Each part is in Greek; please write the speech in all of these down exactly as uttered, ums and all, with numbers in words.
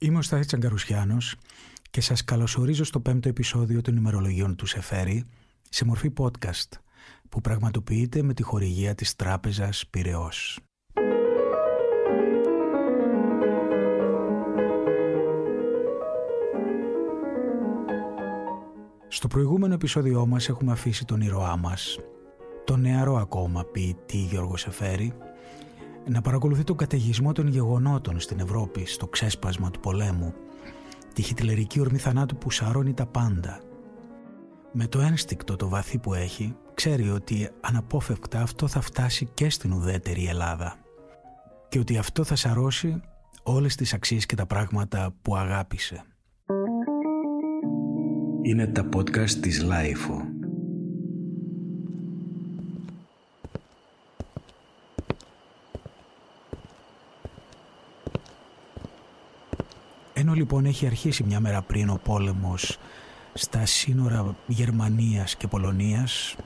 Είμαι ο Στάθης Τσαγκαρουσιάνος και σας καλωσορίζω στο πέμπτο επεισόδιο των ημερολογίων του Σεφέρη σε μορφή podcast που πραγματοποιείται με τη χορηγία της Τράπεζας Πειραιώς. Στο προηγούμενο επεισόδιό μας έχουμε αφήσει τον ήρωά μας, τον νεαρό ακόμα ποιητή Γιώργο Σεφέρη, να παρακολουθεί τον καταιγισμό των γεγονότων στην Ευρώπη στο ξέσπασμα του πολέμου, τη χιτλερική ορμή θανάτου που σαρώνει τα πάντα. Με το ένστικτο το βαθύ που έχει, ξέρει ότι αναπόφευκτα αυτό θα φτάσει και στην ουδέτερη Ελλάδα και ότι αυτό θα σαρώσει όλες τις αξίες και τα πράγματα που αγάπησε. Είναι τα podcast της λάιφο. Ενώ λοιπόν έχει αρχίσει μια μέρα πριν ο πόλεμος στα σύνορα Γερμανίας και Πολωνίας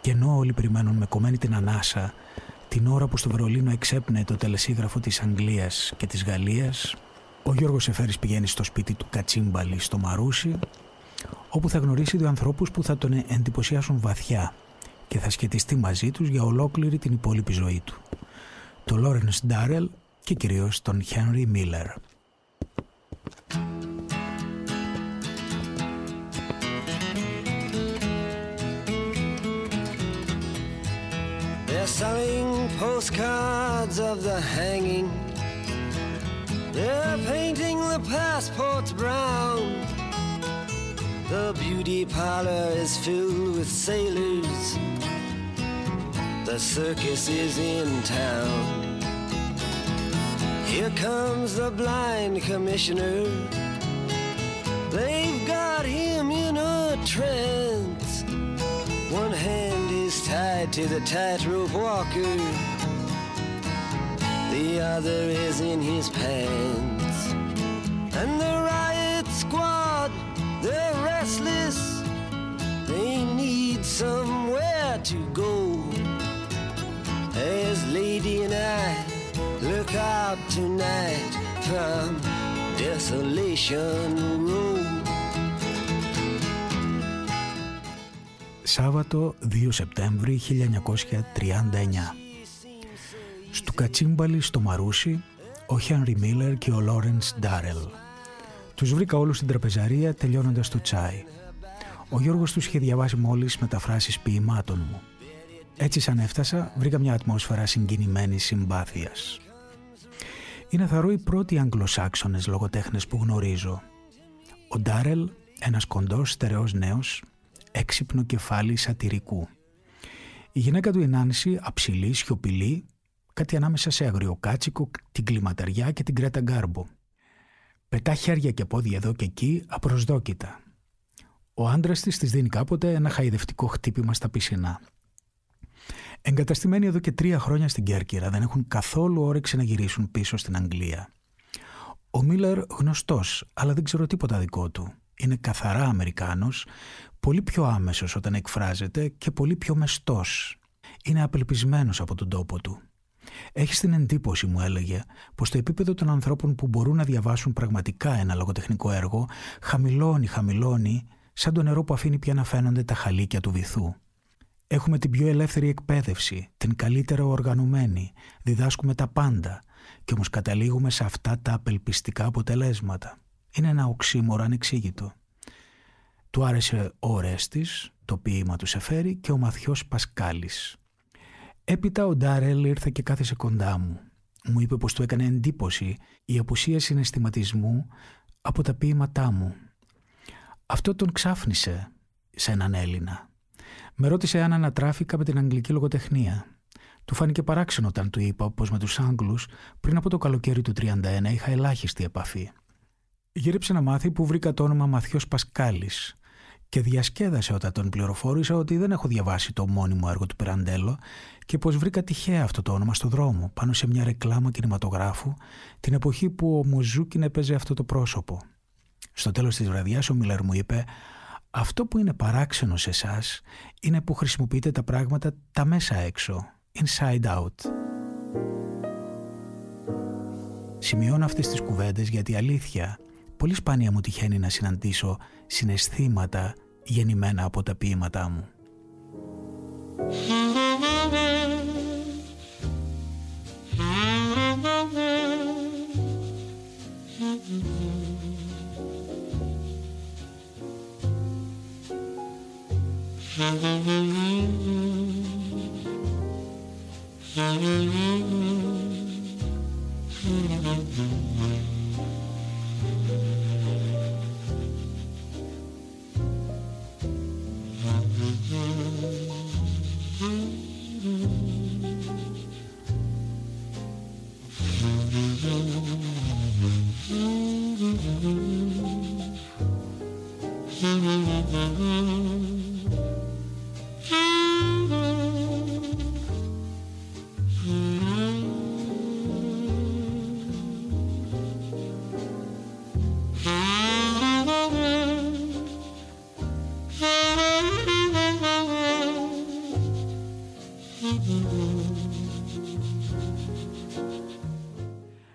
και ενώ όλοι περιμένουν με κομμένη την ανάσα την ώρα που στο Βερολίνο εξέπνεε το τελεσίγραφο της Αγγλίας και της Γαλλίας, ο Γιώργος Σεφέρης πηγαίνει στο σπίτι του Κατσίμπαλη στο Μαρούσι, όπου θα γνωρίσει δύο ανθρώπους που θα τον εντυπωσιάσουν βαθιά και θα σχετιστεί μαζί τους για ολόκληρη την υπόλοιπη ζωή του, τον Λόρενς Ντάρελ και κυρίως τον Χένρι Μίλερ. They're selling postcards of the hanging. They're painting the passports brown. The beauty parlor is filled with sailors. The circus is in town. Here comes the blind commissioner. They've got him in a trance. One hand is tied to the tightrope walker. The other is in his pants. And the riot squad, they're restless. They need somewhere to go. There's Lady and I. Look out tonight from Desolation Road. Σάββατο δύο Σεπτέμβρη χίλια εννιακόσια τριάντα εννέα. Στου Κατσίμπαλη στο Μαρούσι, ο Χένρι Μίλερ και ο Λόρενς Ντάρελ. Τους βρήκα όλους στην τραπεζαρία τελειώνοντας το τσάι. Ο Γιώργος τους είχε διαβάσει μόλις μεταφράσεις ποιημάτων μου. Έτσι σαν έφτασα, βρήκα μια ατμόσφαιρα συγκινημένης συμπάθειας. Είναι θαρροί οι πρώτοι Αγγλοσάξονες λογοτέχνες που γνωρίζω. Ο Ντάρελ, ένας κοντός, στερεός νέος, έξυπνο κεφάλι σατυρικού. Η γυναίκα του η Νάνση, αψηλή, σιωπηλή, κάτι ανάμεσα σε αγριοκάτσικο, την κλιματαριά και την Κρέτα Γκάρμπο. Πετά χέρια και πόδια εδώ και εκεί, απροσδόκητα. Ο άντρας της της δίνει κάποτε ένα χαϊδευτικό χτύπημα στα πισινά. Εγκαταστημένοι εδώ και τρία χρόνια στην Κέρκυρα, δεν έχουν καθόλου όρεξη να γυρίσουν πίσω στην Αγγλία. Ο Μίλερ γνωστός, αλλά δεν ξέρω τίποτα δικό του. Είναι καθαρά Αμερικάνος, πολύ πιο άμεσος όταν εκφράζεται και πολύ πιο μεστός. Είναι απελπισμένος από τον τόπο του. Έχεις την εντύπωση, μου έλεγε, πως το επίπεδο των ανθρώπων που μπορούν να διαβάσουν πραγματικά ένα λογοτεχνικό έργο χαμηλώνει, χαμηλώνει, σαν το νερό που αφήνει πια να φαίνονται τα χαλίκια του βυθού. Έχουμε την πιο ελεύθερη εκπαίδευση, την καλύτερα οργανωμένη, διδάσκουμε τα πάντα και όμως καταλήγουμε σε αυτά τα απελπιστικά αποτελέσματα. Είναι ένα οξύμορο ανεξήγητο. Του άρεσε ο Ορέστης, το ποίημα του Σεφέρη και ο Μαθιός Πασκάλης. Έπειτα ο Ντάρελ ήρθε και κάθισε κοντά μου. Μου είπε πως του έκανε εντύπωση η απουσία συναισθηματισμού από τα ποίηματά μου. Αυτό τον ξάφνισε σε έναν Έλληνα. Με ρώτησε αν ανατράφηκα με την αγγλική λογοτεχνία. Του φάνηκε παράξενο όταν του είπα πως με τους Άγγλους πριν από το καλοκαίρι του τριάντα ένα είχα ελάχιστη επαφή. Γύριψε να μάθει που βρήκα το όνομα Μαθιός Πασκάλης και διασκέδασε όταν τον πληροφόρησα ότι δεν έχω διαβάσει το μόνιμο έργο του Πιραντέλο και πως βρήκα τυχαία αυτό το όνομα στο δρόμο πάνω σε μια ρεκλάμα κινηματογράφου την εποχή που ο Μουζούκιν έπαιζε αυτό το πρόσωπο. Στο τέλος της βραδιάς ο Μίλερ μου είπε: «Αυτό που είναι παράξενο σε εσάς είναι που χρησιμοποιείτε τα πράγματα τα μέσα έξω, inside out. Σημειώνω αυτές τις κουβέντες γιατί αλήθεια, πολύ σπάνια μου τυχαίνει να συναντήσω συναισθήματα γεννημένα από τα ποίηματά μου.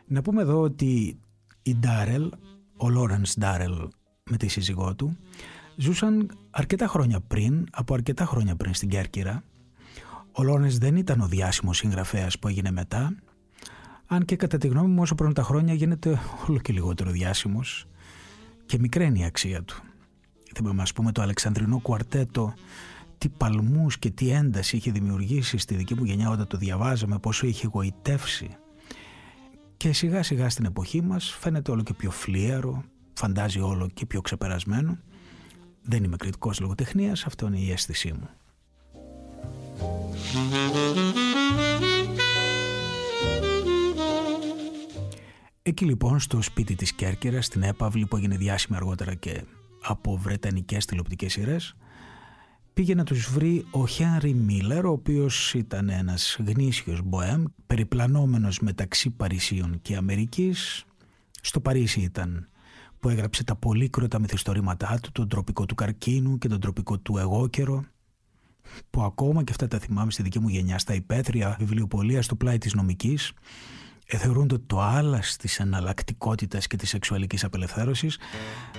Να πούμε εδώ ότι η Ντάρελ, ο Λόρενς Ντάρελ με τη σύζυγό του, ζούσαν αρκετά χρόνια πριν, από αρκετά χρόνια πριν στην Κέρκυρα. Ο Λόρενς δεν ήταν ο διάσημος συγγραφέας που έγινε μετά, αν και κατά τη γνώμη μου όσο πριν τα χρόνια γίνεται όλο και λιγότερο διάσημος και μικραίνει η αξία του. Δεν μπορούμε να πούμε το Αλεξανδρινό κουαρτέτο, τι παλμούς και τι ένταση είχε δημιουργήσει στη δική μου γενιά όταν το διαβάζαμε, πόσο είχε γοητεύσει. Και σιγά σιγά στην εποχή μας φαίνεται όλο και πιο φλίαρο, φαντάζει όλο και πιο ξεπερασμένο. Δεν είμαι κριτικός λογοτεχνίας, αυτό είναι η αίσθησή μου. Εκεί λοιπόν στο σπίτι της Κέρκυρας, στην έπαυλη που έγινε διάσημη αργότερα και από βρετανικές τηλεοπτικές σειρές, πήγε να τους βρει ο Χένρι Μίλερ, ο οποίος ήταν ένας γνήσιος μποέμ, περιπλανόμενος μεταξύ Παρισίων και Αμερικής. Στο Παρίσι ήταν που έγραψε τα πολύκροτα μυθιστορήματά του, τον Τροπικό του Καρκίνου και τον Τροπικό του Εγώκερο, που ακόμα και αυτά τα θυμάμαι στη δική μου γενιά, στα υπαίθρια βιβλιοπωλεία στο πλάι της Νομικής, εθεωρούνται το άλας της εναλλακτικότητας και της σεξουαλικής απελευθέρωσης.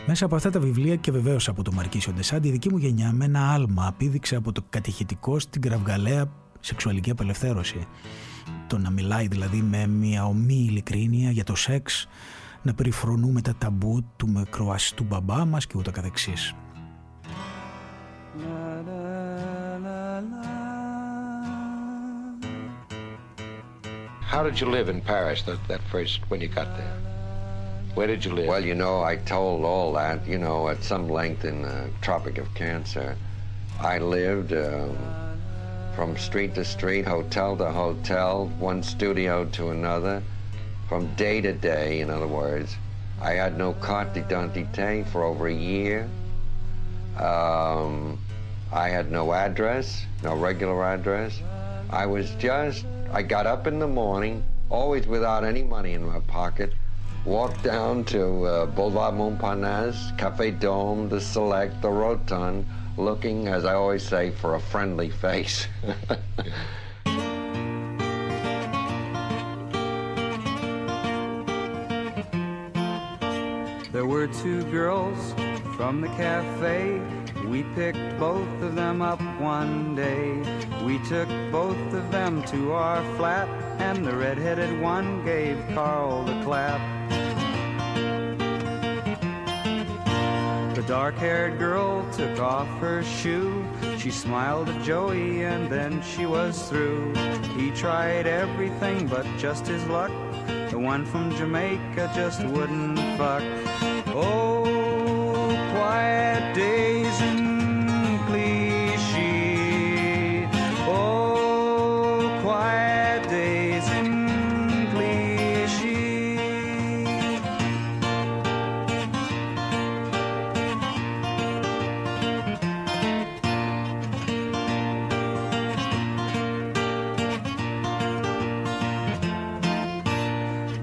Μέσα από αυτά τα βιβλία και βεβαίως από το Μαρκίσιο Ντεσάντ, η δική μου γενιά με ένα άλμα απίδειξε από το κατηχητικό στην κραυγαλαία σεξουαλική απελευθέρωση. Το να μιλάει δηλαδή με μια ομή ειλικρίνεια για το σεξ, να περιφρονούμε τα ταμπού του μικροαστού μπαμπά μας και ούτω καθεξής. How did you live in Paris that, that first, when you got there? Where did you live? Well, you know, I told all that, you know, at some length in the Tropic of Cancer. I lived uh, from street to street, hotel to hotel, one studio to another, from day to day, in other words. I had no carte d'identité for over a year. Um, I had no address, no regular address. I was just... I got up in the morning, always without any money in my pocket, walked down to uh, Boulevard Montparnasse, Café Dome, the Select, the Rotonde, looking, as I always say, for a friendly face. There were two girls from the cafe. We picked both of them up one day. We took both of them to our flat, and the red-headed one gave Carl the clap. The dark-haired girl took off her shoe. She smiled at Joey, and then she was through. He tried everything but just his luck. The one from Jamaica just wouldn't fuck. Oh, quiet days in Clichy. Oh, quiet days in Clichy.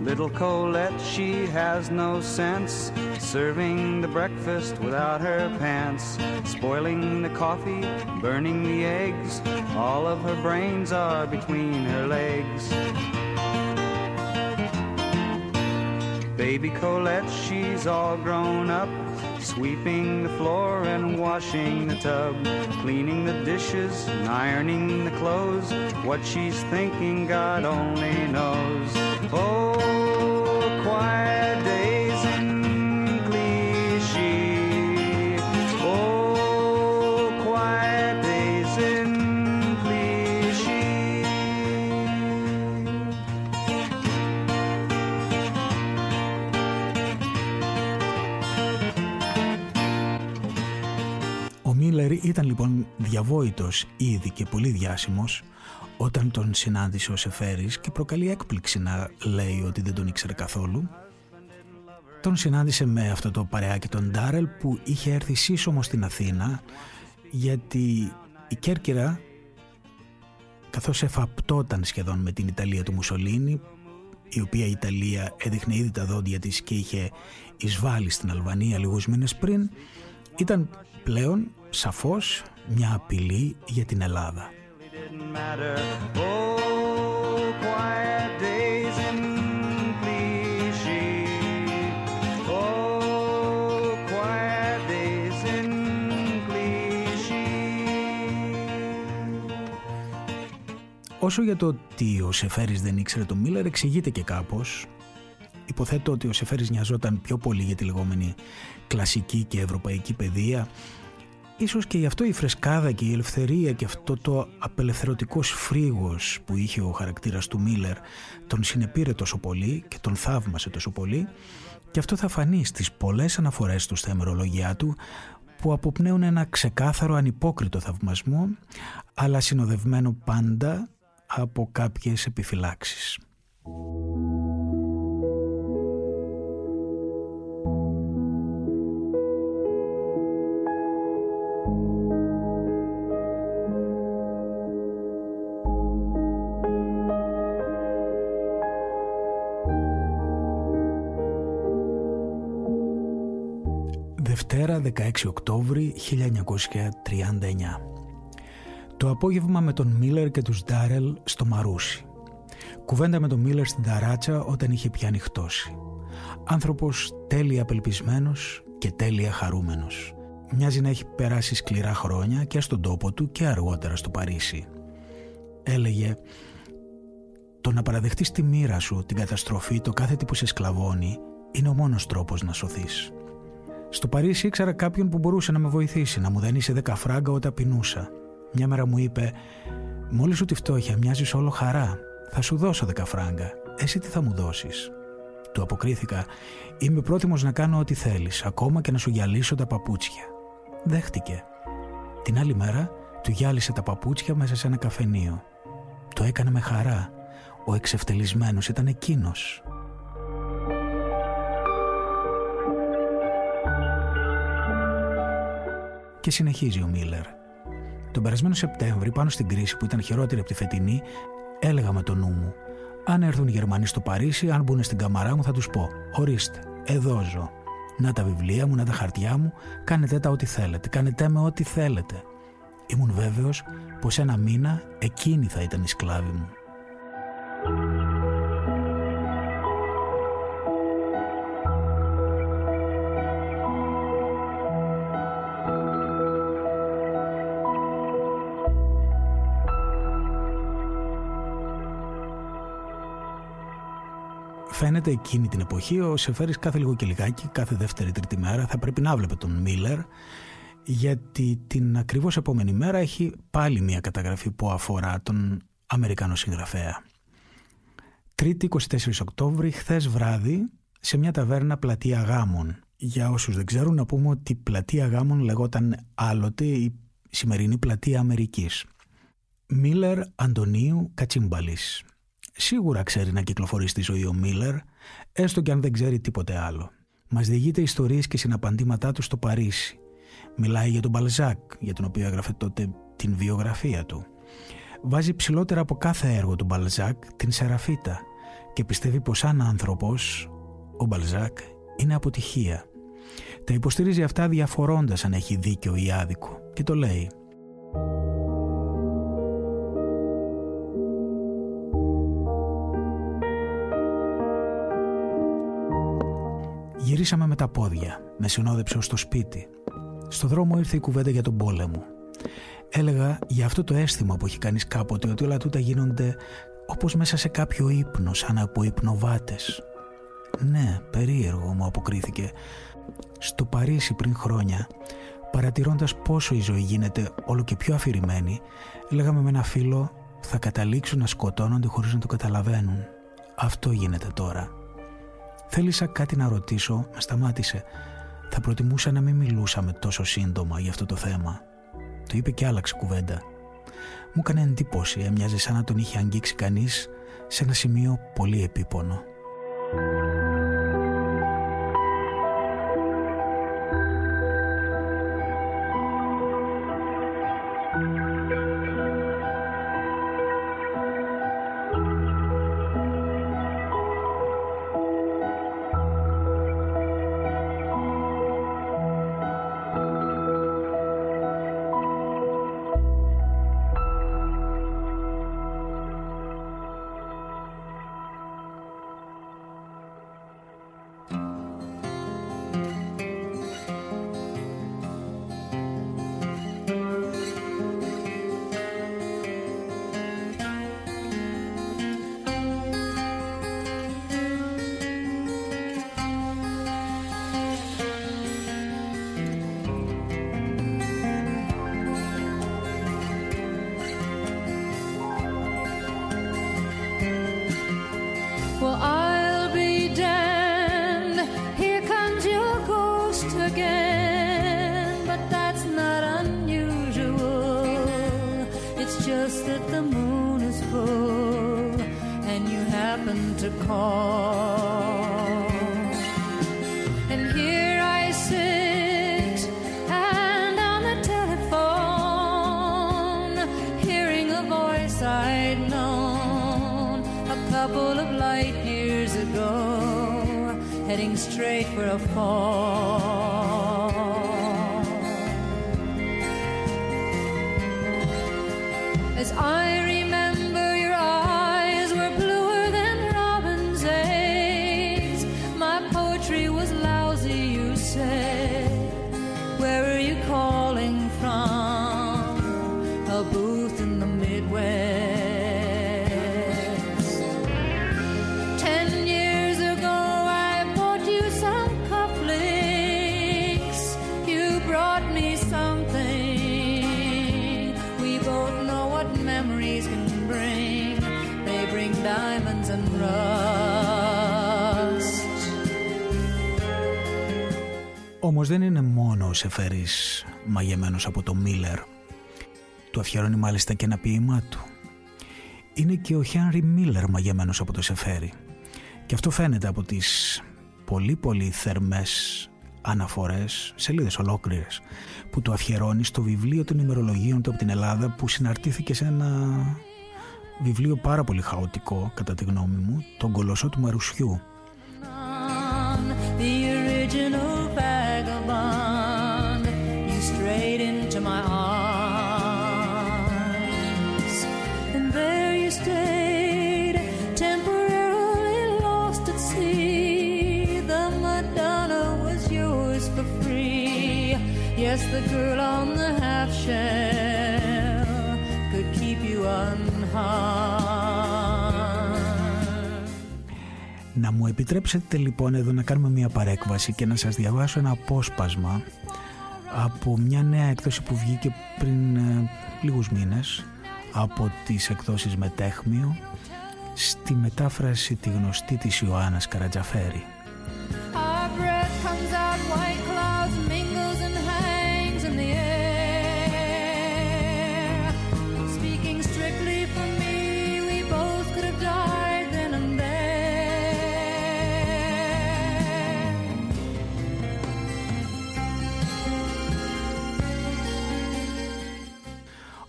Little Colette, she has no sense. Serving the breakfast without her pants, spoiling the coffee, burning the eggs, all of her brains are between her legs. Baby Colette, she's all grown up, sweeping the floor and washing the tub, cleaning the dishes and ironing the clothes. What she's thinking, God only knows. Oh, quiet days in Gleeshie. Oh, quiet days in Ο Μίλερ ήταν λοιπόν διαβόητος ήδη και πολύ διάσημος όταν τον συνάντησε ο Σεφέρης και προκαλεί έκπληξη να λέει ότι δεν τον ήξερε καθόλου. Τον συνάντησε με αυτό το παρεάκι τον Ντάρελ που είχε έρθει σύσσωμο στην Αθήνα, γιατί η Κέρκυρα, καθώς εφαπτόταν σχεδόν με την Ιταλία του Μουσολίνη, η οποία η Ιταλία έδειχνε ήδη τα δόντια της και είχε εισβάλει στην Αλβανία λίγους μήνες πριν, ήταν πλέον σαφώς μια απειλή για την Ελλάδα. Όσο για το ότι ο Σεφέρης δεν ήξερε τον Μίλερ, εξηγείται και κάπως. Υποθέτω ότι ο Σεφέρης νοιαζόταν πιο πολύ για τη λεγόμενη κλασική και ευρωπαϊκή παιδεία. Ίσως και γι' αυτό η φρεσκάδα και η ελευθερία και αυτό το απελευθερωτικό σφρίγος που είχε ο χαρακτήρας του Μίλερ τον συνεπήρε τόσο πολύ και τον θαύμασε τόσο πολύ, και αυτό θα φανεί στις πολλές αναφορές του στα ημερολογιά του που αποπνέουν ένα ξεκάθαρο ανυπόκριτο θαυμασμό, αλλά συνοδευμένο πάντα από κάποιες επιφυλάξεις. Δευτέρα δεκαέξι Οκτώβρη χίλια εννιακόσια τριάντα εννιά. Το απόγευμα με τον Μίλερ και τους Ντάρελ στο Μαρούσι. Κουβέντα με τον Μίλερ στην ταράτσα όταν είχε πια νυχτώσει. Άνθρωπος τέλεια απελπισμένος και τέλεια χαρούμενος. Μοιάζει να έχει περάσει σκληρά χρόνια και στον τόπο του και αργότερα στο Παρίσι. Έλεγε: «Το να παραδεχτείς τη μοίρα σου, την καταστροφή, το κάθε τι που σε σκλαβώνει, είναι ο μόνος τρόπος να σωθείς. Στο Παρίσι ήξερα κάποιον που μπορούσε να με βοηθήσει, να μου δανείσει δέκα φράγκα όταν πεινούσα. Μια μέρα μου είπε: μόλις σου τη φτώχεια μοιάζεις όλο χαρά. Θα σου δώσω δέκα φράγκα. Εσύ τι θα μου δώσεις?» Του αποκρίθηκα: είμαι πρόθυμος να κάνω ό,τι θέλεις, ακόμα και να σου γυαλίσω τα παπούτσια. Δέχτηκε. Την άλλη μέρα του γυάλισε τα παπούτσια μέσα σε ένα καφενείο. Το έκανε με χαρά. Ο εξευτελισμένος ήταν εκείνος. Και συνεχίζει ο Μίλερ: τον περασμένο Σεπτέμβρη, πάνω στην κρίση που ήταν χειρότερη από τη φετινή, έλεγα με το νου μου: αν έρθουν οι Γερμανοί στο Παρίσι, αν μπουν στην καμαρά μου, θα τους πω: ορίστε, εδώ ζω. Να τα βιβλία μου, να τα χαρτιά μου, κάνετε τα ό,τι θέλετε, κάνετε με ό,τι θέλετε. Ήμουν βέβαιος πως ένα μήνα εκείνη θα ήταν η σκλάβη μου. Φαίνεται εκείνη την εποχή ο Σεφέρης κάθε λίγο και λιγάκι, κάθε δεύτερη-τρίτη μέρα, θα πρέπει να βλέπε τον Μίλερ, γιατί την ακριβώς επόμενη μέρα έχει πάλι μια καταγραφή που αφορά τον Αμερικανό συγγραφέα. Τρίτη εικοστή τέταρτη Οκτώβρη, χθες βράδυ, σε μια ταβέρνα Πλατεία Γάμων. Για όσους δεν ξέρουν, να πούμε ότι η Πλατεία Γάμων λεγόταν άλλοτε η σημερινή Πλατεία Αμερικής. Μίλερ Αντωνίου Κατσίμπαλης. Σίγουρα ξέρει να κυκλοφορεί στη ζωή ο Μίλερ, έστω και αν δεν ξέρει τίποτε άλλο. Μας διηγείται ιστορίες και συναπαντήματά του στο Παρίσι. Μιλάει για τον Μπαλζάκ, για τον οποίο έγραφε τότε την βιογραφία του. Βάζει ψηλότερα από κάθε έργο του Μπαλζάκ την Σεραφίτα και πιστεύει πως σαν άνθρωπος ο Μπαλζάκ είναι αποτυχία. Τα υποστηρίζει αυτά διαφορώντας αν έχει δίκιο ή άδικο, και το λέει: Γυρίσαμε με τα πόδια, με συνόδεψε ως το σπίτι. Στο δρόμο ήρθε η κουβέντα για τον πόλεμο. Έλεγα για αυτό το αίσθημα που έχει κανείς κάποτε, ότι όλα τούτα γίνονται όπως μέσα σε κάποιο ύπνο, σαν από υπνοβάτες. Ναι, περίεργο, μου αποκρίθηκε. Στο Παρίσι πριν χρόνια, παρατηρώντας πόσο η ζωή γίνεται όλο και πιο αφηρημένη, λέγαμε με ένα φίλο, θα καταλήξουν να σκοτώνονται χωρίς να το καταλαβαίνουν. Αυτό γίνεται τώρα. Θέλησα κάτι να ρωτήσω, με σταμάτησε. Θα προτιμούσα να μην μιλούσαμε τόσο σύντομα για αυτό το θέμα. Το είπε και άλλαξε κουβέντα. Μου έκανε εντύπωση, έμοιαζε σαν να τον είχε αγγίξει κανείς σε ένα σημείο πολύ επίπονο. Όμως δεν είναι μόνο ο Σεφέρης μαγεμένος από το Μίλερ. Του αφιερώνει μάλιστα και ένα ποίημά του. Είναι και ο Χένρι Μίλερ μαγεμένος από το Σεφέρη. Και αυτό φαίνεται από τις πολύ πολύ θερμές αναφορές, σελίδες ολόκληρες, που του αφιερώνει στο βιβλίο των ημερολογίων του από την Ελλάδα, που συναρτήθηκε σε ένα βιβλίο πάρα πολύ χαοτικό, κατά τη γνώμη μου, τον Κολοσσό του Μαρουσιού. Yes, the girl on the half shell could keep you unharmed. Να μου επιτρέψετε λοιπόν εδώ να κάνουμε μια παρέκβαση και να σας διαβάσω ένα απόσπασμα από μια νέα έκδοση που βγήκε πριν ε, λίγους μήνες από τις εκδόσεις Μετέχμιο, στη μετάφραση τη γνωστή της Ιωάννας Καρατζαφέρη.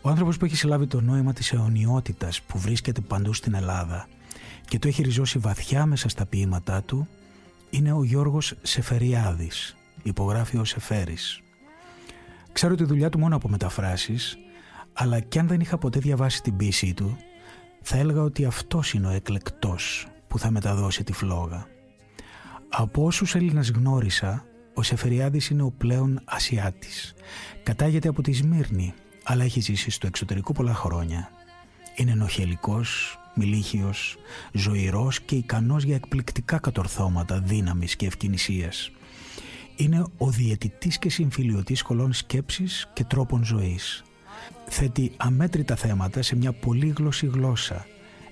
Ο άνθρωπος που έχει συλλάβει το νόημα της αιωνιότητας που βρίσκεται παντού στην Ελλάδα και το έχει ριζώσει βαθιά μέσα στα ποίηματά του είναι ο Γιώργος Σεφεριάδης, υπογράφει ο Σεφέρης. Ξέρω τη δουλειά του μόνο από μεταφράσεις, αλλά κι αν δεν είχα ποτέ διαβάσει την ποίησή του, θα έλεγα ότι αυτός είναι ο εκλεκτός που θα μεταδώσει τη φλόγα. Από όσους Έλληνες γνώρισα, ο Σεφεριάδης είναι ο πλέον Ασιάτης. Κατάγεται από τη Σμύρνη, αλλά έχει ζήσει στο εξωτερικό πολλά χρόνια. Είναι ενοχελικός, μιλήχιος, ζωηρός και ικανός για εκπληκτικά κατορθώματα δύναμης και ευκινησίας. Είναι ο διαιτητής και συμφιλιωτής σχολών σκέψης και τρόπων ζωής. Θέτει αμέτρητα θέματα σε μια πολύγλωση γλώσσα.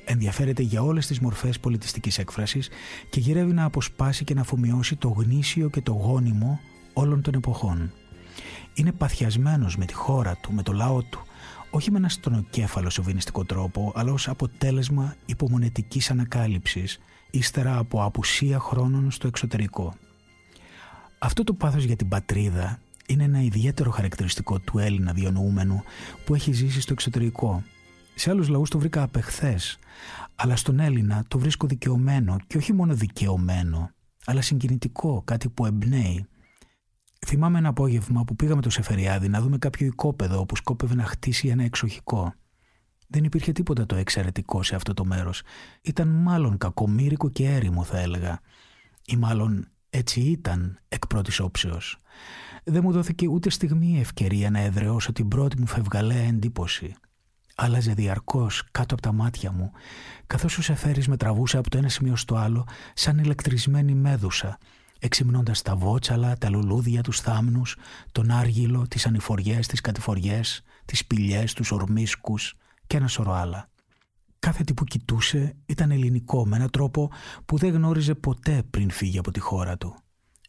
Ενδιαφέρεται για όλες τις μορφές πολιτιστικής έκφρασης και γυρεύει να αποσπάσει και να αφομοιώσει το γνήσιο και το γόνιμο όλων των εποχών. Είναι παθιασμένος με τη χώρα του, με το λαό του, όχι με ένα στονοκέφαλο σοβινιστικό τρόπο, αλλά ως αποτέλεσμα υπομονετικής ανακάλυψης, ύστερα από απουσία χρόνων στο εξωτερικό. Αυτό το πάθος για την πατρίδα είναι ένα ιδιαίτερο χαρακτηριστικό του Έλληνα διανοούμενου που έχει ζήσει στο εξωτερικό. Σε άλλους λαούς το βρήκα απεχθές, αλλά στον Έλληνα το βρίσκω δικαιωμένο και όχι μόνο δικαιωμένο, αλλά συγκινητικό, κάτι που εμπνέει. Θυμάμαι ένα απόγευμα που πήγαμε το Σεφεριάδη να δούμε κάποιο οικόπεδο όπου σκόπευε να χτίσει ένα εξοχικό. Δεν υπήρχε τίποτα το εξαιρετικό σε αυτό το μέρος. Ήταν μάλλον κακομοίρικο και έρημο, θα έλεγα. Ή μάλλον έτσι ήταν εκ πρώτης όψεως. Δεν μου δόθηκε ούτε στιγμή ευκαιρία να εδραιώσω την πρώτη μου φευγαλαία εντύπωση. Άλλαζε διαρκώς κάτω από τα μάτια μου, καθώς ο Σεφέρης με τραβούσε από το ένα σημείο στο άλλο σαν ηλεκτρισμένη μέδουσα, εξυμνώντας τα βότσαλα, τα λουλούδια, τους θάμνους, τον άργυλο, τις ανηφοριές, τις κατηφοριές, τις σπηλιές, τους ορμίσκους και ένα σωρό άλλα. Κάθε τι που κοιτούσε ήταν ελληνικό με έναν τρόπο που δεν γνώριζε ποτέ πριν φύγει από τη χώρα του.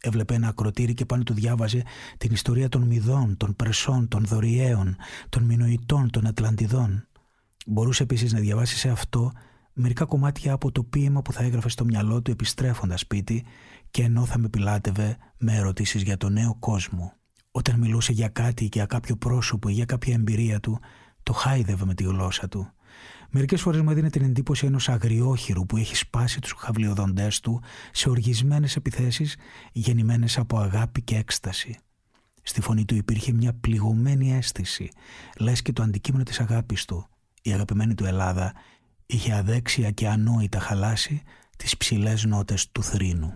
Έβλεπε ένα ακροτήρι και πάνω του διάβαζε την ιστορία των Μηδών, των Περσών, των Δωριαίων, των Μινοητών, των Ατλαντιδών. Μπορούσε επίσης να διαβάσει σε αυτό μερικά κομμάτια από το ποίημα που θα έγραφε στο μυαλό του επιστρέφοντας σπίτι και ενώ θα με πιλάτευε με ερωτήσεις για τον νέο κόσμο. Όταν μιλούσε για κάτι και για κάποιο πρόσωπο ή για κάποια εμπειρία του, το χάιδευε με τη γλώσσα του. Μερικές φορές μου έδινε την εντύπωση ενός αγριόχειρου που έχει σπάσει τους χαυλιοδοντές του σε οργισμένες επιθέσεις γεννημένες από αγάπη και έκσταση. Στη φωνή του υπήρχε μια πληγωμένη αίσθηση, λες και το αντικείμενο της αγάπης του, η αγαπημένη του Ελλάδα, είχε αδέξια και ανόητα χαλάσει τις ψηλές νότες του θρήνου.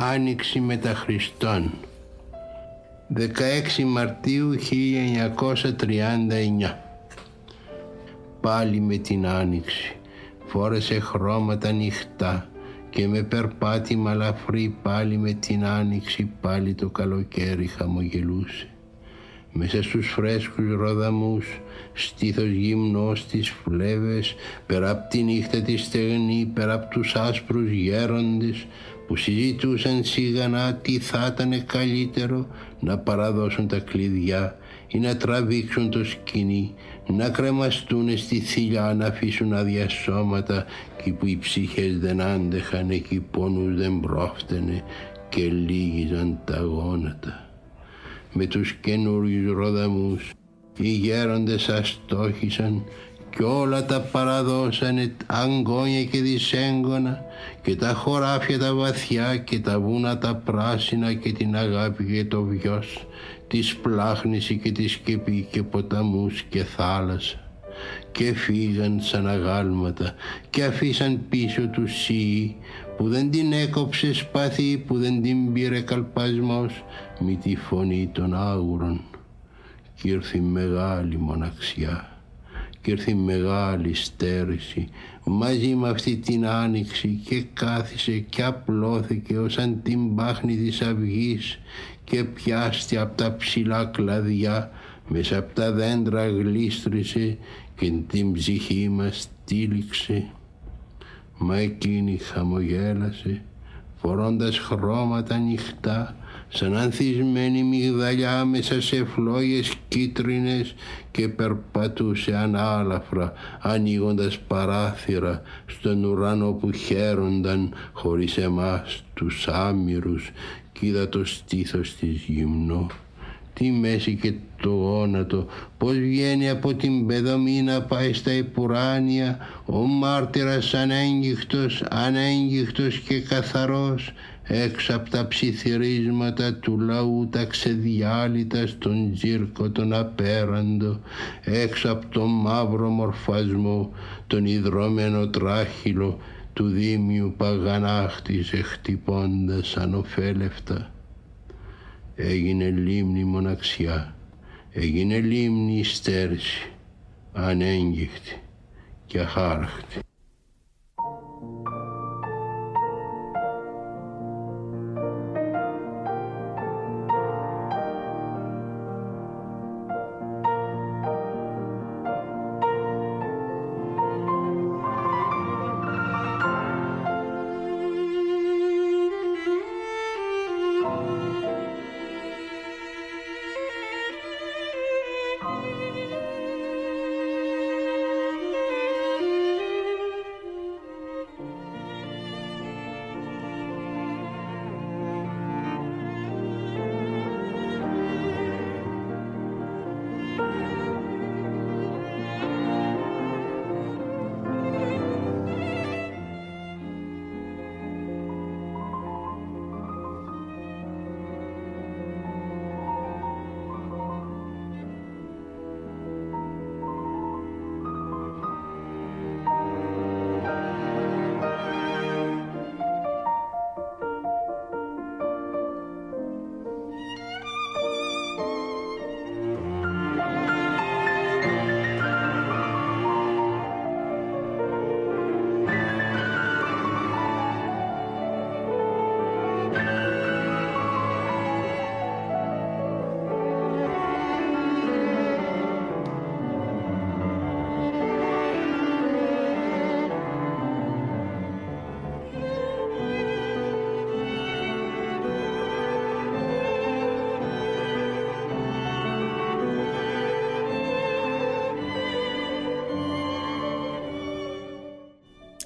Άνοιξη μετά Χριστόν, δεκαέξι Μαρτίου χίλια εννιακόσια τριάντα εννιά. Πάλι με την άνοιξη φόρεσε χρώματα νυχτά και με περπάτημα λαφρύ πάλι με την άνοιξη πάλι το καλοκαίρι χαμογελούσε. Μέσα στους φρέσκους ροδαμούς, στήθος γυμνό στις φλέβες, πέρα απ' τη νύχτα τη στεγνή, πέρα απ' τους άσπρους γέροντες, που συζητούσαν σιγανά τι θα ήταν καλύτερο να παραδώσουν τα κλειδιά ή να τραβήξουν το σκηνή, να κρεμαστούν στη θηλιά, να αφήσουν άδεια σώματα εκεί που οι ψυχές δεν άντεχαν, εκεί πόνους δεν πρόφτανε και λίγιζαν τα γόνατα. Με τους καινούριους ροδαμούς οι γέροντες αστόχησαν και όλα τα παραδώσανε αγκόνια και δυσέγγωνα και τα χωράφια τα βαθιά και τα βούνα τα πράσινα και την αγάπη και το βιος της πλάχνηση και τη σκεπή και ποταμούς και θάλασσα και φύγαν σαν αγάλματα και αφήσαν πίσω του σύη που δεν την έκοψε σπαθή, που δεν την πήρε καλπασμός μη τη φωνή των άγουρων κι ήρθε μεγάλη μοναξιά. Κι ήρθε μεγάλη στέρηση μαζί με αυτή την άνοιξη και κάθισε και απλώθηκε ως αν την πάχνη της αυγής και πιάστη από τα ψηλά κλαδιά Μέσα από τα δέντρα γλίστρισε και την ψυχή μας τύλιξε. Μα εκείνη χαμογέλασε, φορώντας χρώματα νυχτά, σαν ανθισμένη μυγδαλιά μέσα σε φλόγες κίτρινες, και περπατούσε ανάλαφρα, ανοίγοντας παράθυρα στον ουρανό που χαίρονταν χωρίς εμάς τους άμυρους, κι είδα το στήθος της γυμνό, τη μέση και το γόνατο, πως βγαίνει από την πεδομή να πάει στα υπουράνια, ο μάρτυρας ανέγγιχτος, ανέγγιχτος και καθαρός, έξω από τα ψιθυρίσματα του λαού τα ξεδιάλυτα στον τζίρκο τον απέραντο, έξω από το μαύρο μορφασμό, τον ιδρωμένο τράχυλο του Δήμιου παγανάχτισε χτυπώντας ανοφέλευτα. Έγινε λίμνη μοναξιά, έγινε λίμνη η στέρση, ανέγγιχτη και αχάραχτη.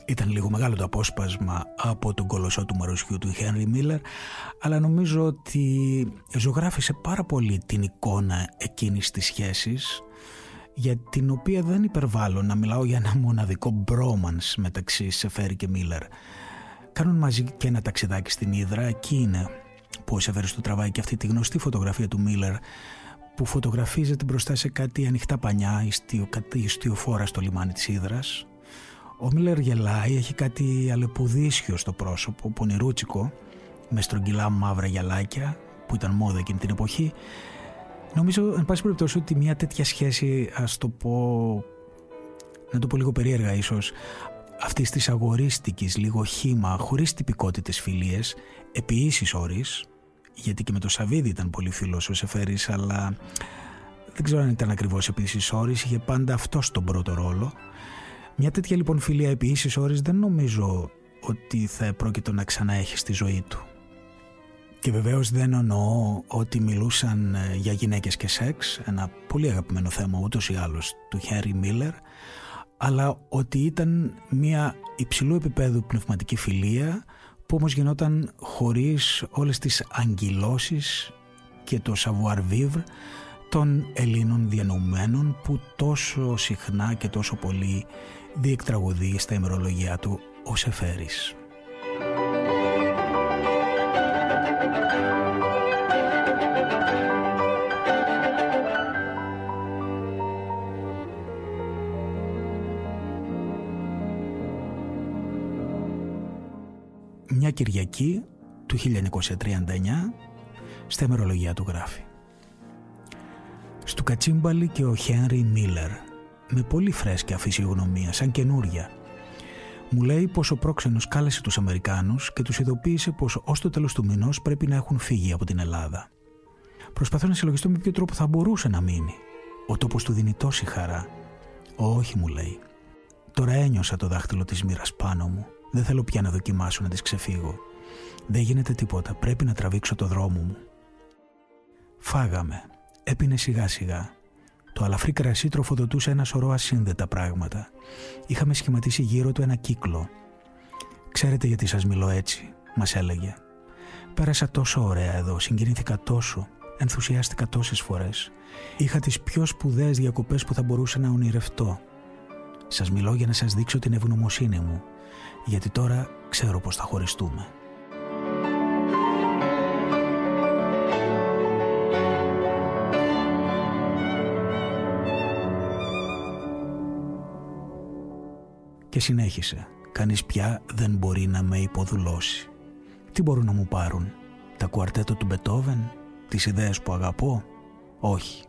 Ήταν λίγο μεγάλο το απόσπασμα από τον κολοσσό του Μαροσιού του Χένρι Μίλερ, αλλά νομίζω ότι ζωγράφησε πάρα πολύ την εικόνα εκείνης της σχέσης, για την οποία δεν υπερβάλλω να μιλάω για ένα μοναδικό μπρόμανς μεταξύ Σεφέρη και Μίλερ. Κάνουν μαζί και ένα ταξιδάκι στην Ύδρα, εκεί είναι που ο Σεφέρης του τραβάει και αυτή τη γνωστή φωτογραφία του Μίλερ, που φωτογραφίζεται μπροστά σε κάτι ανοιχτά πανιά, ιστιοφόρα στο λιμάνι της Ύδρας. Ο Μίλερ γελάει, έχει κάτι αλεπουδίσιο στο πρόσωπο, πονηρούτσικο, με στρογγυλά μαύρα γυαλάκια, που ήταν μόδα εκείνη την εποχή. Νομίζω, εν πάση περιπτώσει, ότι μια τέτοια σχέση, ας το πω, να το πω λίγο περίεργα ίσως, αυτής της αγορίστικης, λίγο χύμα, χωρίς τυπικότητες φιλίες, επί ίσης όρης, γιατί και με το Σαββίδι ήταν πολύ φίλος ο Σεφέρης, αλλά δεν ξέρω αν ήταν ακριβώς επί ίσης όρης, είχε πάντα αυτός τον πρώτο ρόλο. Μια τέτοια λοιπόν φιλία επί ίσης όρης δεν νομίζω ότι θα πρόκειτο να ξαναέχει στη ζωή του. Και βεβαίως δεν εννοώ ότι μιλούσαν για γυναίκες και σεξ, ένα πολύ αγαπημένο θέμα ούτως ή άλλως του Χένρι Μίλερ, αλλά ότι ήταν μια υψηλού επίπεδου πνευματική φιλία που όμως γινόταν χωρίς όλες τις αγκυλώσεις και το savoir-vivre των Ελλήνων διανοουμένων που τόσο συχνά και τόσο πολύ διεκτραγωδεί στα ημερολογιά του ο Σεφέρης. Μια Κυριακή του χίλια εννιακόσια τριάντα εννιά στα ημερολογιά του γράφει: «Στου Κατσίμπαλη και ο Χένρι Μίλερ, με πολύ φρέσκια φυσιογνωμία, σαν καινούρια. Μου λέει πως ο πρόξενος κάλεσε τους Αμερικάνους και τους ειδοποίησε πως ως το τέλος του μηνός πρέπει να έχουν φύγει από την Ελλάδα. Προσπαθώ να συλλογιστώ με ποιο τρόπο θα μπορούσε να μείνει. Ο τόπος του δίνει τόση χαρά. «Όχι», μου λέει. «Τώρα ένιωσα το δάχτυλο της μοίρας πάνω μου. Δεν θέλω πια να δοκιμάσω να της ξεφύγω. Δεν γίνεται τίποτα. Πρέπει να τραβήξω το δρόμο μου». Φάγαμε. Έπινε σιγά σιγά. Το αλαφρύ κρασί τροφοδοτούσε ένα σωρό ασύνδετα πράγματα. Είχαμε σχηματίσει γύρω του ένα κύκλο. «Ξέρετε γιατί σας μιλώ έτσι», μας έλεγε. «Πέρασα τόσο ωραία εδώ, συγκινήθηκα τόσο, ενθουσιάστηκα τόσες φορές. Είχα τις πιο σπουδαίες διακοπές που θα μπορούσα να ονειρευτώ. Σας μιλώ για να σας δείξω την ευγνωμοσύνη μου, γιατί τώρα ξέρω πώς θα χωριστούμε». Και συνέχισε. «Κανείς πια δεν μπορεί να με υποδουλώσει. Τι μπορούν να μου πάρουν? Τα κουαρτέτο του Μπετόβεν? Τις ιδέες που αγαπώ? Όχι.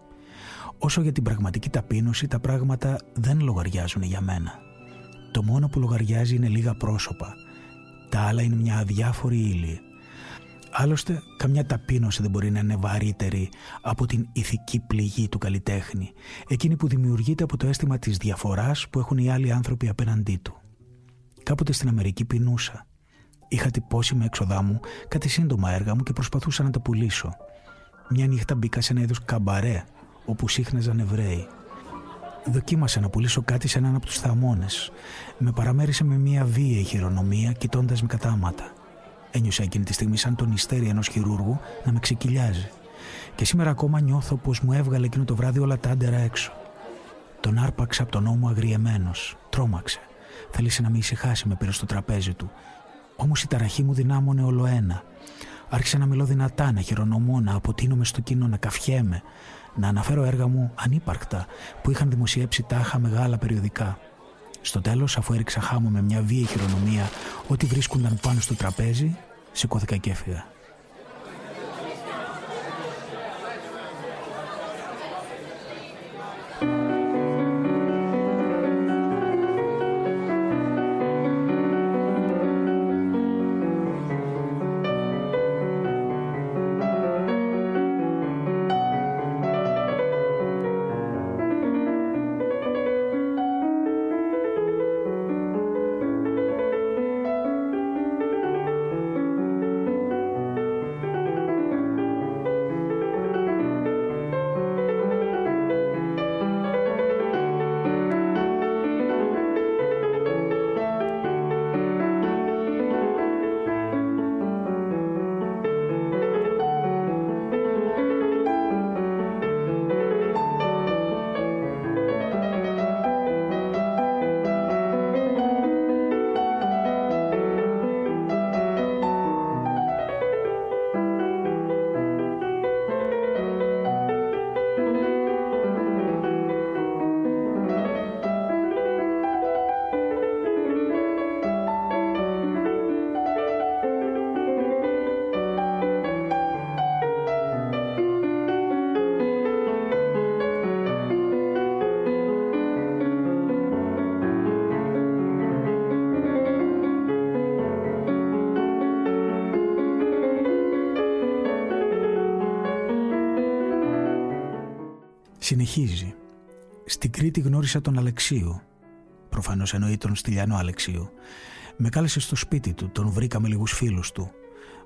Όσο για την πραγματική ταπείνωση, τα πράγματα δεν λογαριάζουν για μένα. Το μόνο που λογαριάζει είναι λίγα πρόσωπα. Τα άλλα είναι μια αδιάφορη ύλη. Άλλωστε, καμιά ταπείνωση δεν μπορεί να είναι βαρύτερη από την ηθική πληγή του καλλιτέχνη, εκείνη που δημιουργείται από το αίσθημα της διαφοράς που έχουν οι άλλοι άνθρωποι απέναντί του. Κάποτε στην Αμερική πεινούσα. Είχα τυπώσει με έξοδά μου κάτι σύντομα έργα μου και προσπαθούσα να τα πουλήσω. Μια νύχτα μπήκα σε ένα είδος καμπαρέ, όπου σύχναζαν Εβραίοι. Δοκίμασα να πουλήσω κάτι σε έναν από τους θαμώνες. Με παραμέρισε με μια βίαιη χειρονομία, κοιτώντας με κατάματα. Ένιωσα εκείνη τη στιγμή σαν τον ιστέρι ενός χειρούργου να με ξεκυλιάζει. Και σήμερα ακόμα νιώθω πως μου έβγαλε εκείνο το βράδυ όλα τα άντερα έξω. Τον άρπαξα από τον ώμο αγριεμένος. Τρόμαξε. Θέλησε να με ησυχάσει, με πήρε στο τραπέζι του. Όμως η ταραχή μου δυνάμωνε όλο ένα. Άρχισα να μιλώ δυνατά, να χειρονομώ, να αποτείνομαι στο κοινό, να καυχέμαι, να αναφέρω έργα μου ανύπαρκτα που είχαν δημοσιεύσει τάχα μεγάλα περιοδικά. Στο τέλος, αφού έριξα χάμω με μια βίαιη χειρονομία ό,τι βρίσκονταν πάνω στο τραπέζι, σηκώθηκα και έφυγα. Συνεχίζει. Στην Κρήτη γνώρισα τον Αλεξίου. Προφανώς εννοεί τον Στυλιανό Αλεξίου. Με κάλεσε στο σπίτι του, τον βρήκα με λίγους φίλους του.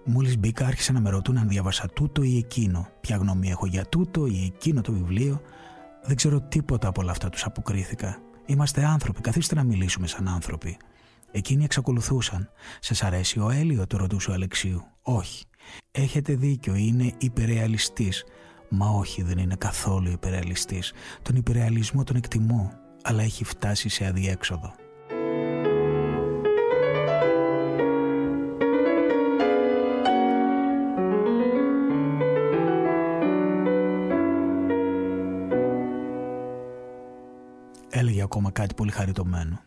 Μόλις μπήκα, άρχισε να με ρωτούν αν διάβασα τούτο ή εκείνο. Ποια γνώμη έχω για τούτο ή εκείνο το βιβλίο. Δεν ξέρω τίποτα από όλα αυτά, τους αποκρίθηκα. Είμαστε άνθρωποι, καθίστε να μιλήσουμε σαν άνθρωποι. Εκείνοι εξακολουθούσαν. Σας αρέσει ο Έλιο? Το ρωτούσε ο Αλεξίου. Όχι. Έχετε δίκιο, είναι υπερρεαλιστής. Μα όχι, δεν είναι καθόλου υπερρεαλιστής. Τον υπερρεαλισμό τον εκτιμώ, αλλά έχει φτάσει σε αδιέξοδο. Έλεγε ακόμα κάτι πολύ χαριτωμένο.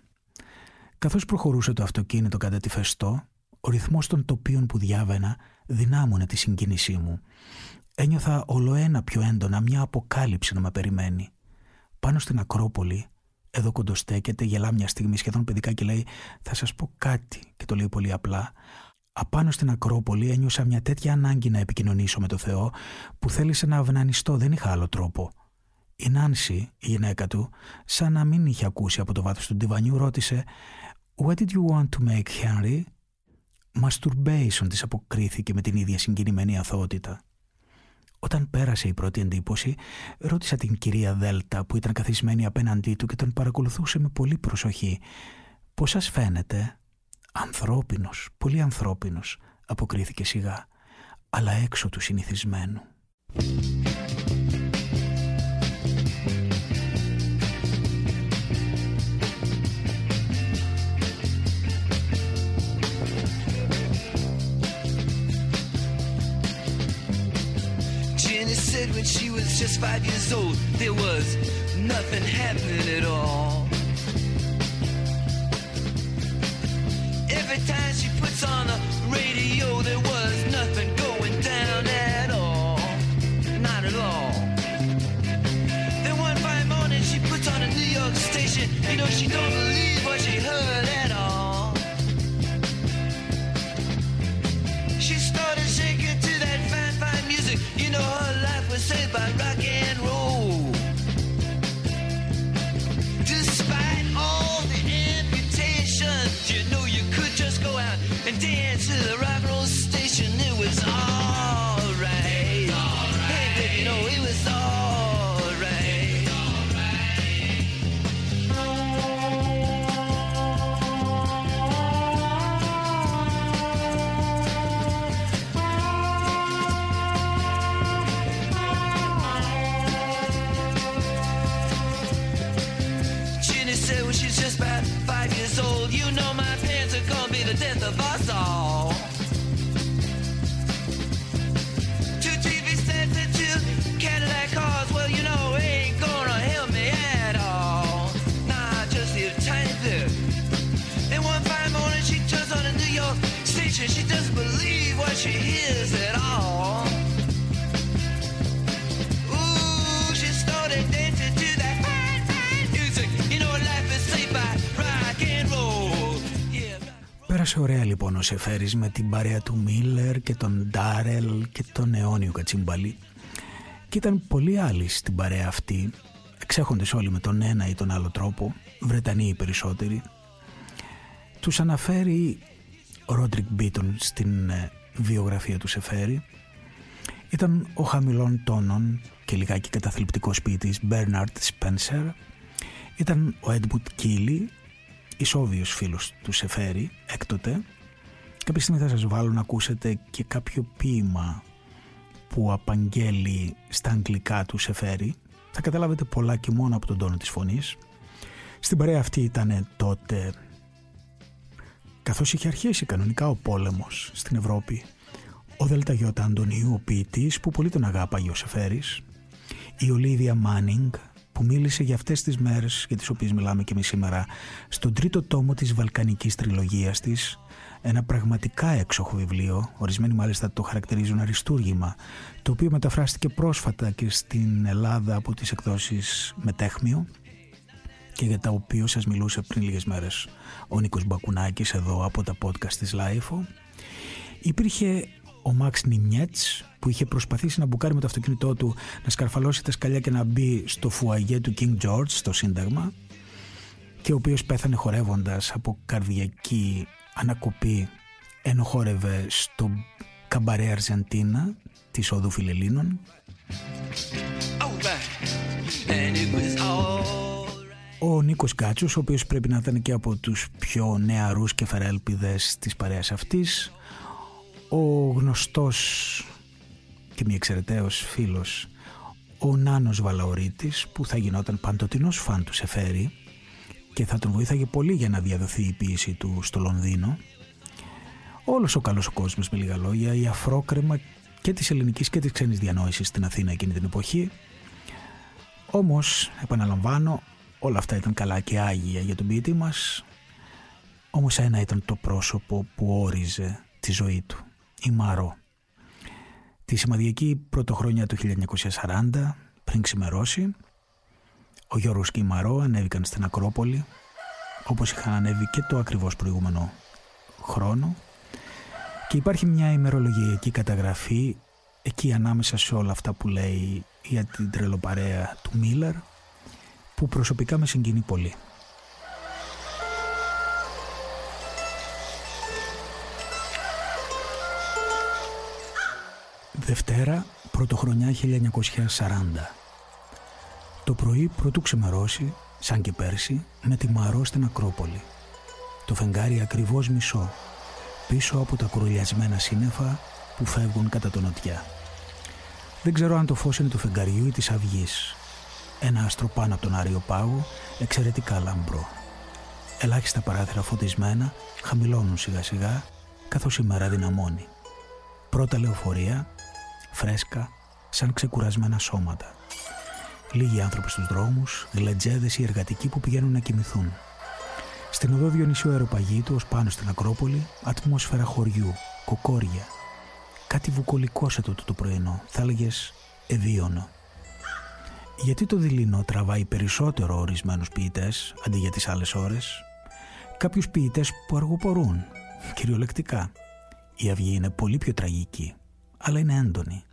Καθώς προχωρούσε το αυτοκίνητο κατά τη Φεστό, ο ρυθμός των τοπίων που διάβαινα δυνάμωνε τη συγκίνησή μου. Ένιωθα ολοένα πιο έντονα μια αποκάλυψη να με περιμένει. Πάνω στην Ακρόπολη, εδώ κοντοστέκεται, γελά μια στιγμή σχεδόν παιδικά και λέει «Θα σας πω κάτι» και το λέει πολύ απλά. Απάνω στην Ακρόπολη ένιωσα μια τέτοια ανάγκη να επικοινωνήσω με το Θεό που θέλησε να αυνανιστώ, δεν είχα άλλο τρόπο. Η Νάνση, η γυναίκα του, σαν να μην είχε ακούσει από το βάθος του ντιβανιού, ρώτησε «What did you want to make, Henry?» «Masturbation» της αποκρίθηκε με την ίδια συγκινημένη αθωότητα. Όταν πέρασε η πρώτη εντύπωση, ρώτησα την κυρία Δέλτα που ήταν καθισμένη απέναντί του και τον παρακολουθούσε με πολύ προσοχή. «Πώς σας φαίνεται?» «Ανθρώπινος, πολύ ανθρώπινος», αποκρίθηκε σιγά, αλλά έξω του συνηθισμένου. Said when she was just five years old, there was nothing happening at all. Every time she puts on a radio, there was nothing going down at all. Not at all. Then one fine morning she puts on a New York station. You know she don't believe what she heard at all. She started shaking to that fine, fine music. You know her was saved by rock and roll. Despite all the amputations, you know you could just go out and dance to the rock and roll station. It was all right. It's all right. Hey, baby, you know it was all right. It's all about five years old, you know my parents are gonna be the death of us all. Two T V sets and two Cadillac cars, well you know it ain't gonna help me at all. Nah, just a tiny bit. Then one fine morning she turns on a New York station, she doesn't believe what she hears at all. Ooh, she started dancing to that fine, fine music, you know life is saved by rock and roll. Yeah. Πέρασε ωραία λοιπόν ο Σεφέρης με την παρέα του Μίλερ και τον Ντάρελ και τον αιώνιο Κατσίμπαλη. Και ήταν πολλοί άλλοι στην παρέα αυτή, εξέχοντες όλοι με τον ένα ή τον άλλο τρόπο, Βρετανοί οι περισσότεροι. Τους αναφέρει ο Ρόντρικ Μπίτον στην βιογραφία του Σεφέρη. Ήταν ο χαμηλών τόνων και λιγάκι καταθλιπτικός ποιητής Μπέρναρτ Σπένσερ. Ήταν ο Έντμουντ Κίλι, ισόβιος φίλος του Σεφέρη, έκτοτε. Κάποια στιγμή θα σας βάλω να ακούσετε και κάποιο ποίημα που απαγγέλει στα αγγλικά του Σεφέρη. Θα καταλάβετε πολλά και μόνο από τον τόνο της φωνής. Στην παρέα αυτή ήταν τότε, καθώς είχε αρχίσει κανονικά ο πόλεμος στην Ευρώπη, ο Δ. Ι. Αντωνίου, ο ποιητής που πολύ τον αγάπαγε ο Σεφέρης, η Ολίδια Μάνινγκ, που μίλησε για αυτές τις μέρες για τις οποίες μιλάμε και εμείς σήμερα στον τρίτο τόμο της βαλκανικής τριλογίας της, ένα πραγματικά έξοχο βιβλίο, ορισμένοι μάλιστα το χαρακτηρίζουν αριστούργημα, το οποίο μεταφράστηκε πρόσφατα και στην Ελλάδα από τις εκδόσεις Μετέχμιο και για τα οποία σας μιλούσε πριν λίγες μέρες ο Νίκος Μπακουνάκης εδώ από τα podcast της λάιφο. Υπήρχε ο Μάξ Νινιέτς που είχε προσπαθήσει να μπουκάρει με το αυτοκίνητό του, να σκαρφαλώσει τα σκαλιά και να μπει στο φουαγέ του King George στο Σύνταγμα, και ο οποίος πέθανε χορεύοντας από καρδιακή ανακοπή ενώ χόρευε στο καμπαρέ Αρζεντίνα της Οδού Φιλελλήνων. Ο Νίκος Γκάτσος, ο οποίος πρέπει να ήταν και από τους πιο νεαρούς και φερέλπιδες της παρέας αυτής, ο γνωστός και μη εξαιρεταίος φίλος ο Νάνος Βαλαωρίτης, που θα γινόταν παντοτινός φαν του Σεφέρη και θα τον βοήθαγε πολύ για να διαδοθεί η ποίηση του στο Λονδίνο. Όλος ο καλός ο κόσμος, με λίγα λόγια, η αφρόκρεμα και της ελληνικής και της ξένης διανόησης στην Αθήνα εκείνη την εποχή. Όμως, επαναλαμβάνω, όλα αυτά ήταν καλά και άγια για τον ποιητή μας, όμως ένα ήταν το πρόσωπο που όριζε τη ζωή του, η Μαρό. Τη σημαδιακή πρωτοχρονιά του χίλια εννιακόσια σαράντα, πριν ξημερώσει, ο Γιώργος και η Μαρό ανέβηκαν στην Ακρόπολη, όπως είχαν ανέβει και το ακριβώς προηγούμενο χρόνο, και υπάρχει μια ημερολογιακή καταγραφή εκεί ανάμεσα σε όλα αυτά που λέει για την τρελοπαρέα του Μίλερ, που προσωπικά με συγκινεί πολύ. Δευτέρα, πρωτοχρονιά χίλια εννιακόσια σαράντα. Το πρωί πρωτού ξημερώσει, σαν και πέρσι, με τη Μαρό στην Ακρόπολη. Το φεγγάρι ακριβώς μισό, πίσω από τα κουρουλιασμένα σύννεφα που φεύγουν κατά τον νοτιά. Δεν ξέρω αν το φως είναι του φεγγαριού ή της αυγής. Ένα άστρο πάνω από τον Άριο Πάγο, εξαιρετικά λαμπρό. Ελάχιστα παράθυρα φωτισμένα χαμηλώνουν σιγά σιγά, καθώς η μέρα δυναμώνει. Πρώτα λεωφορεία, φρέσκα, σαν ξεκουρασμένα σώματα. Λίγοι άνθρωποι στους δρόμους, γλεντζέδες ή εργατικοί που πηγαίνουν να κοιμηθούν. Στην οδό Διονυσίου Αεροπαγήτου, ως πάνω στην Ακρόπολη, ατμόσφαιρα χωριού, κοκόρια. Κάτι βουκολικό σε τούτο το πρωινό, θα έλεγες ευίωνο. Γιατί το δειλινό τραβάει περισσότερο ορισμένους ποιητές αντί για τις άλλες ώρες? Κάποιους ποιητές που αργοπορούν, κυριολεκτικά. Η αυγή είναι πολύ πιο τραγική, αλλά είναι έντονη.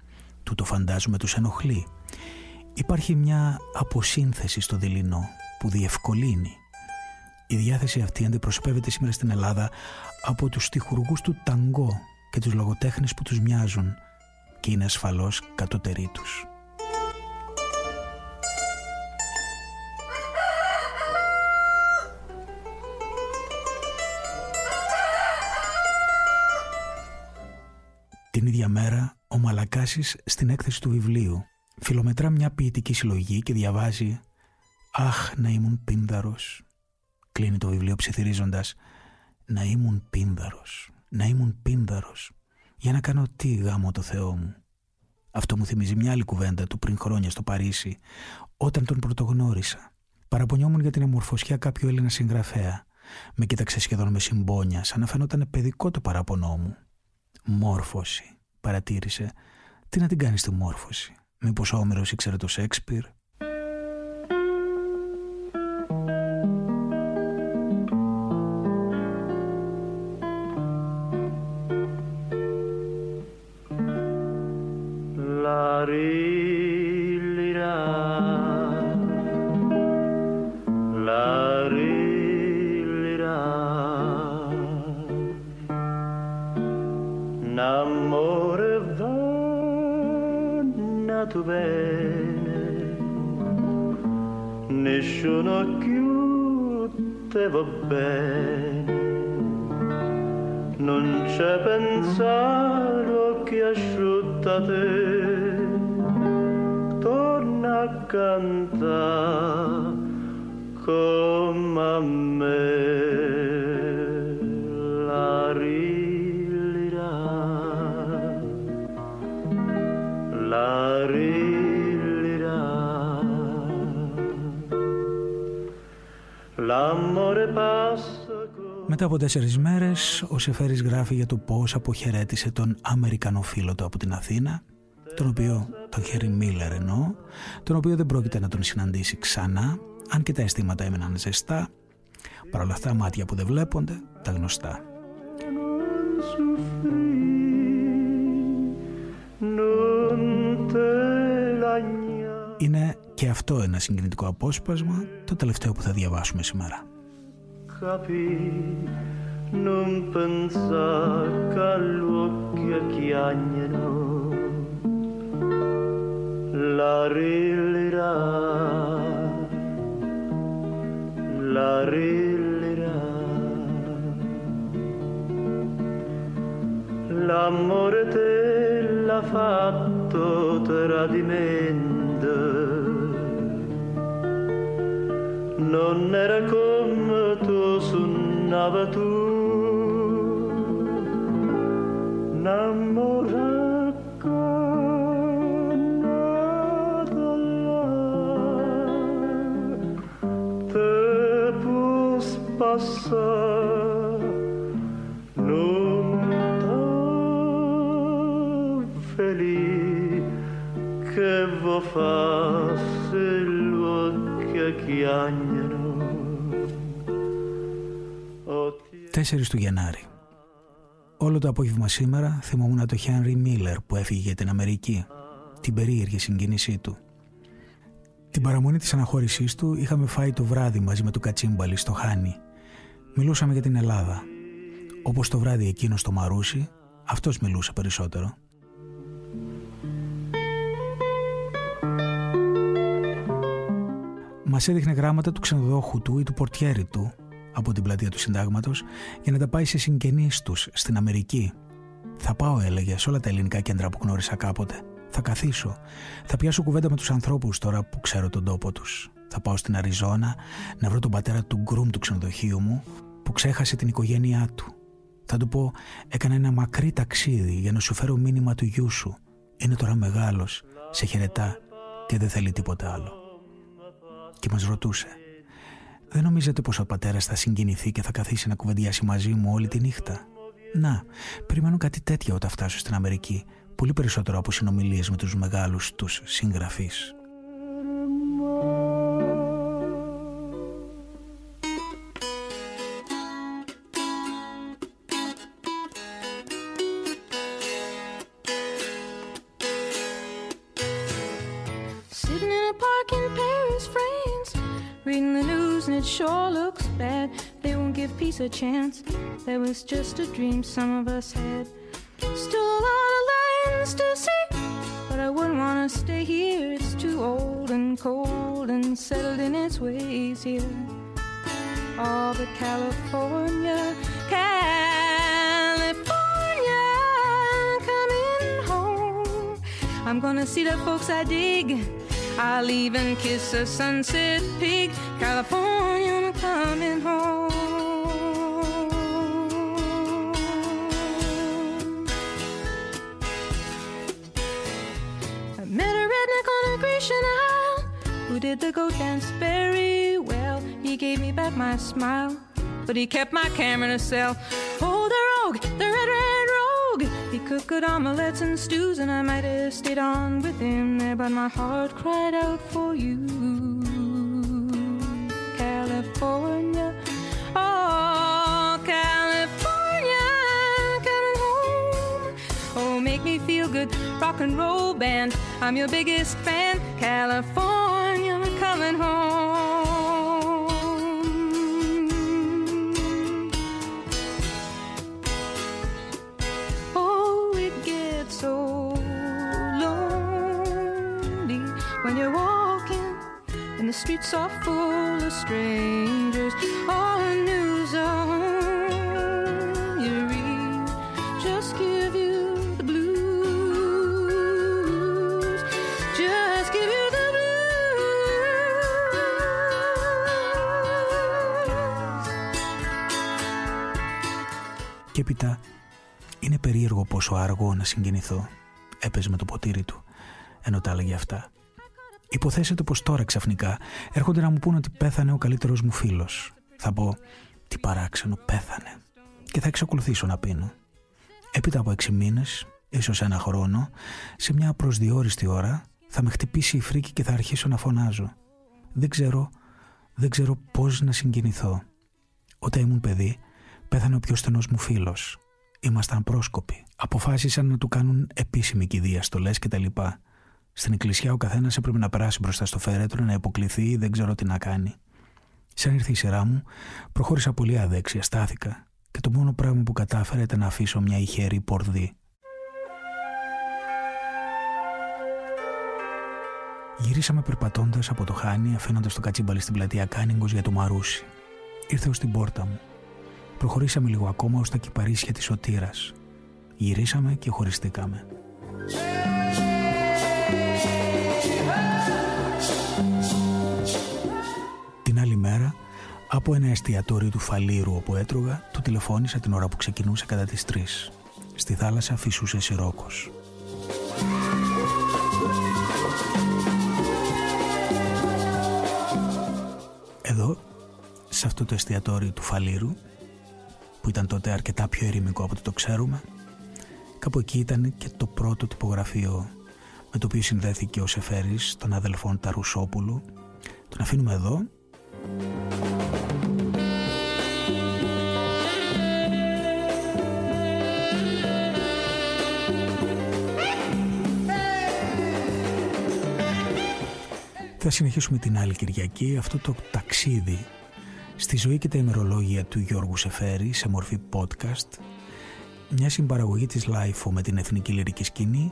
Τούτο φαντάζομαι τους ενοχλεί. Υπάρχει μια αποσύνθεση στο δειλινό που διευκολύνει. Η διάθεση αυτή αντιπροσωπεύεται σήμερα στην Ελλάδα από τους στιχουργούς του ταγκό και τους λογοτέχνες που τους μοιάζουν, και είναι ασφαλώς κατώτεροι τους. Την ίδια μέρα, ο Μαλακάσης στην έκθεση του βιβλίου φιλομετρά μια ποιητική συλλογή και διαβάζει «Αχ, να ήμουν πίνδαρος». Κλείνει το βιβλίο ψιθυρίζοντας «Να ήμουν πίνδαρος, να ήμουν πίνδαρος, για να κάνω τι γάμο το Θεό μου». Αυτό μου θυμίζει μια άλλη κουβέντα του πριν χρόνια στο Παρίσι, όταν τον πρωτογνώρισα. Παραπονιόμουν για την αμορφωσιά κάποιου Έλληνα συγγραφέα. Με κοίταξε σχεδόν με συμπόνια, σαν να φαινόταν παιδικό το παραπονό μου. «Μόρφωση», παρατήρησε. «Τι να την κάνεις τη μόρφωση? Μήπως ο Όμηρος ήξερε το Σέξπιρ?» Μετά από τέσσερις μέρες, ο Σεφέρης γράφει για το πώς αποχαιρέτησε τον Αμερικανό φίλο του από την Αθήνα, τον οποίο, τον Χένρι Μίλερ εννοώ, τον οποίο δεν πρόκειται να τον συναντήσει ξανά, αν και τα αισθήματα έμειναν ζεστά, παρ' όλα αυτά μάτια που δεν βλέπονται, τα γνωστά. Είναι και αυτό ένα συγκινητικό απόσπασμα, το τελευταίο που θα διαβάσουμε σήμερα. Non pensa all'occhio a chi agnano la rillerà la rillerà l'amore te l'ha fatto tradimento. Non era come tu suonava tu, innamorata, te può passare, non t'ho felice che vuoi fare se l'occhio chiagna. τέσσερις του Γενάρη. Όλο το απόγευμα σήμερα θυμόμουν το Χένρι Μίλερ που έφυγε για την Αμερική, την περίεργη συγκίνησή του. Την παραμονή της αναχώρησής του είχαμε φάει το βράδυ μαζί με τον Κατσίμπαλη στο Χάνι. Μιλούσαμε για την Ελλάδα. Όπως το βράδυ εκείνο στο Μαρούσι, αυτός μιλούσε περισσότερο. Μας έδειχνε γράμματα του ξενοδόχου του ή του πορτιέρι του από την πλατεία του Συντάγματος για να τα πάει σε συγγενείς τους στην Αμερική. «Θα πάω», έλεγε, «σε όλα τα ελληνικά κέντρα που γνώρισα κάποτε. Θα καθίσω. Θα πιάσω κουβέντα με τους ανθρώπους τώρα που ξέρω τον τόπο τους. Θα πάω στην Αριζόνα να βρω τον πατέρα του γκρουμ του ξενοδοχείου μου που ξέχασε την οικογένειά του. Θα του πω, έκανα ένα μακρύ ταξίδι για να σου φέρω μήνυμα του γιού σου. Είναι τώρα μεγάλος, σε χαιρετά και δεν θέλει τίποτα άλλο». Και μας ρωτούσε, «Δεν νομίζετε πως ο πατέρας θα συγκινηθεί και θα καθίσει να κουβεντιάσει μαζί μου όλη τη νύχτα? Να, περιμένω κάτι τέτοιο όταν φτάσω στην Αμερική, πολύ περισσότερο από συνομιλίες με τους μεγάλους τους συγγραφείς». Sure looks bad, they won't give peace a chance. That was just a dream some of us had. Still a lot of lands to see, but I wouldn't want to stay here. It's too old and cold and settled in its ways here. Oh, but California, California, coming home. I'm gonna see the folks I dig. I'll even kiss a sunset peak. California, I'm coming home. I met a redneck on a Grecian isle who did the go dance very well. He gave me back my smile, but he kept my camera in a cell. Oh, the rogue, the red, red rogue. He cooked good omelettes and stews, and I might have stayed on with him there, but my heart cried out for you. California, oh, California, coming home. Oh, make me feel good, rock and roll band. I'm your biggest fan. California, I'm coming home. Oh, it gets so lonely when you're walking and the streets are full. Strangers, all the news on your ears just give you the blues, just give you the blues. Και πιτά, είναι περίεργο πόσο αργό να συγκινηθώ. Έπαιζε με το ποτήρι του, ενώ τα έλεγε αυτά. Υποθέσετε πως τώρα ξαφνικά έρχονται να μου πούν ότι πέθανε ο καλύτερος μου φίλος. Θα πω, τι παράξενο, πέθανε. Και θα εξακολουθήσω να πίνω. Έπειτα από έξι μήνες, ίσως ένα χρόνο, σε μια προσδιορίστη ώρα, θα με χτυπήσει η φρίκη και θα αρχίσω να φωνάζω. Δεν ξέρω, δεν ξέρω πώς να συγκινηθώ. Όταν ήμουν παιδί, πέθανε ο πιο στενός μου φίλος. Ήμασταν πρόσκοποι. Αποφάσισαν να του κάνουν επίσημη κηδεία, στολές κτλ. Στην εκκλησιά ο καθένας έπρεπε να περάσει μπροστά στο φέρετρο, να υποκληθεί ή δεν ξέρω τι να κάνει. Σαν ήρθε η σειρά μου, προχώρησα πολύ αδέξια, στάθηκα και το μόνο πράγμα που κατάφερα ήταν να αφήσω μια ηχερή πορδί. Γυρίσαμε περπατώντας από το Χάνι, αφήνοντας το Κατσίμπαλη στην πλατεία Κάνιγκος για το Μαρούσι. Ήρθε ως την πόρτα μου. Προχωρήσαμε λίγο ακόμα ως τα κυπαρίσια της Σωτήρας. Γυρίσαμε και χωριστήκαμε. Την άλλη μέρα, από ένα εστιατόριο του Φαλήρου όπου έτρωγα, του τηλεφώνησα την ώρα που ξεκινούσε κατά τις τρεις. Στη θάλασσα φυσούσε σιρόκος. Εδώ, σε αυτό το εστιατόριο του Φαλήρου, που ήταν τότε αρκετά πιο ερημικό από το το ξέρουμε, κάπου εκεί ήταν και το πρώτο τυπογραφείο με το οποίο συνδέθηκε ο Σεφέρης των αδελφών Ταρουσόπουλου. Τον αφήνουμε εδώ. Θα συνεχίσουμε την άλλη Κυριακή αυτό το ταξίδι στη ζωή και τα ημερολόγια του Γιώργου Σεφέρη σε μορφή podcast, μια συμπαραγωγή της λάιφο με την Εθνική Λυρική Σκήνη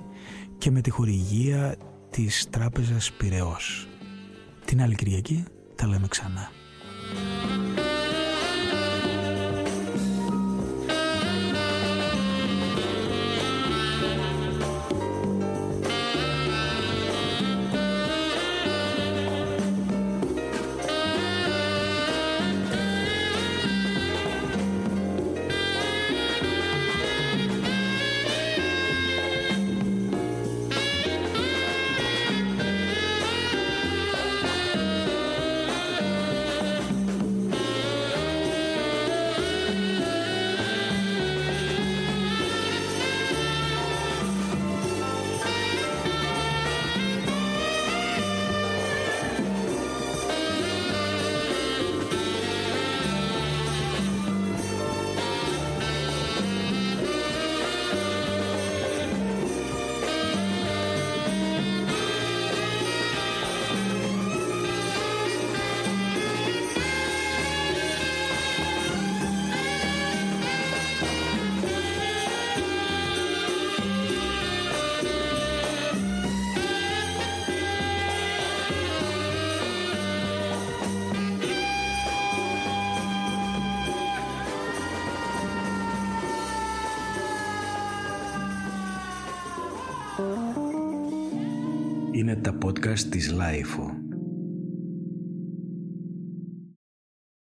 και με τη χορηγία της Τράπεζας Πειραιώς. Την άλλη Κυριακή τα λέμε ξανά. Είναι τα podcast της λάιφο.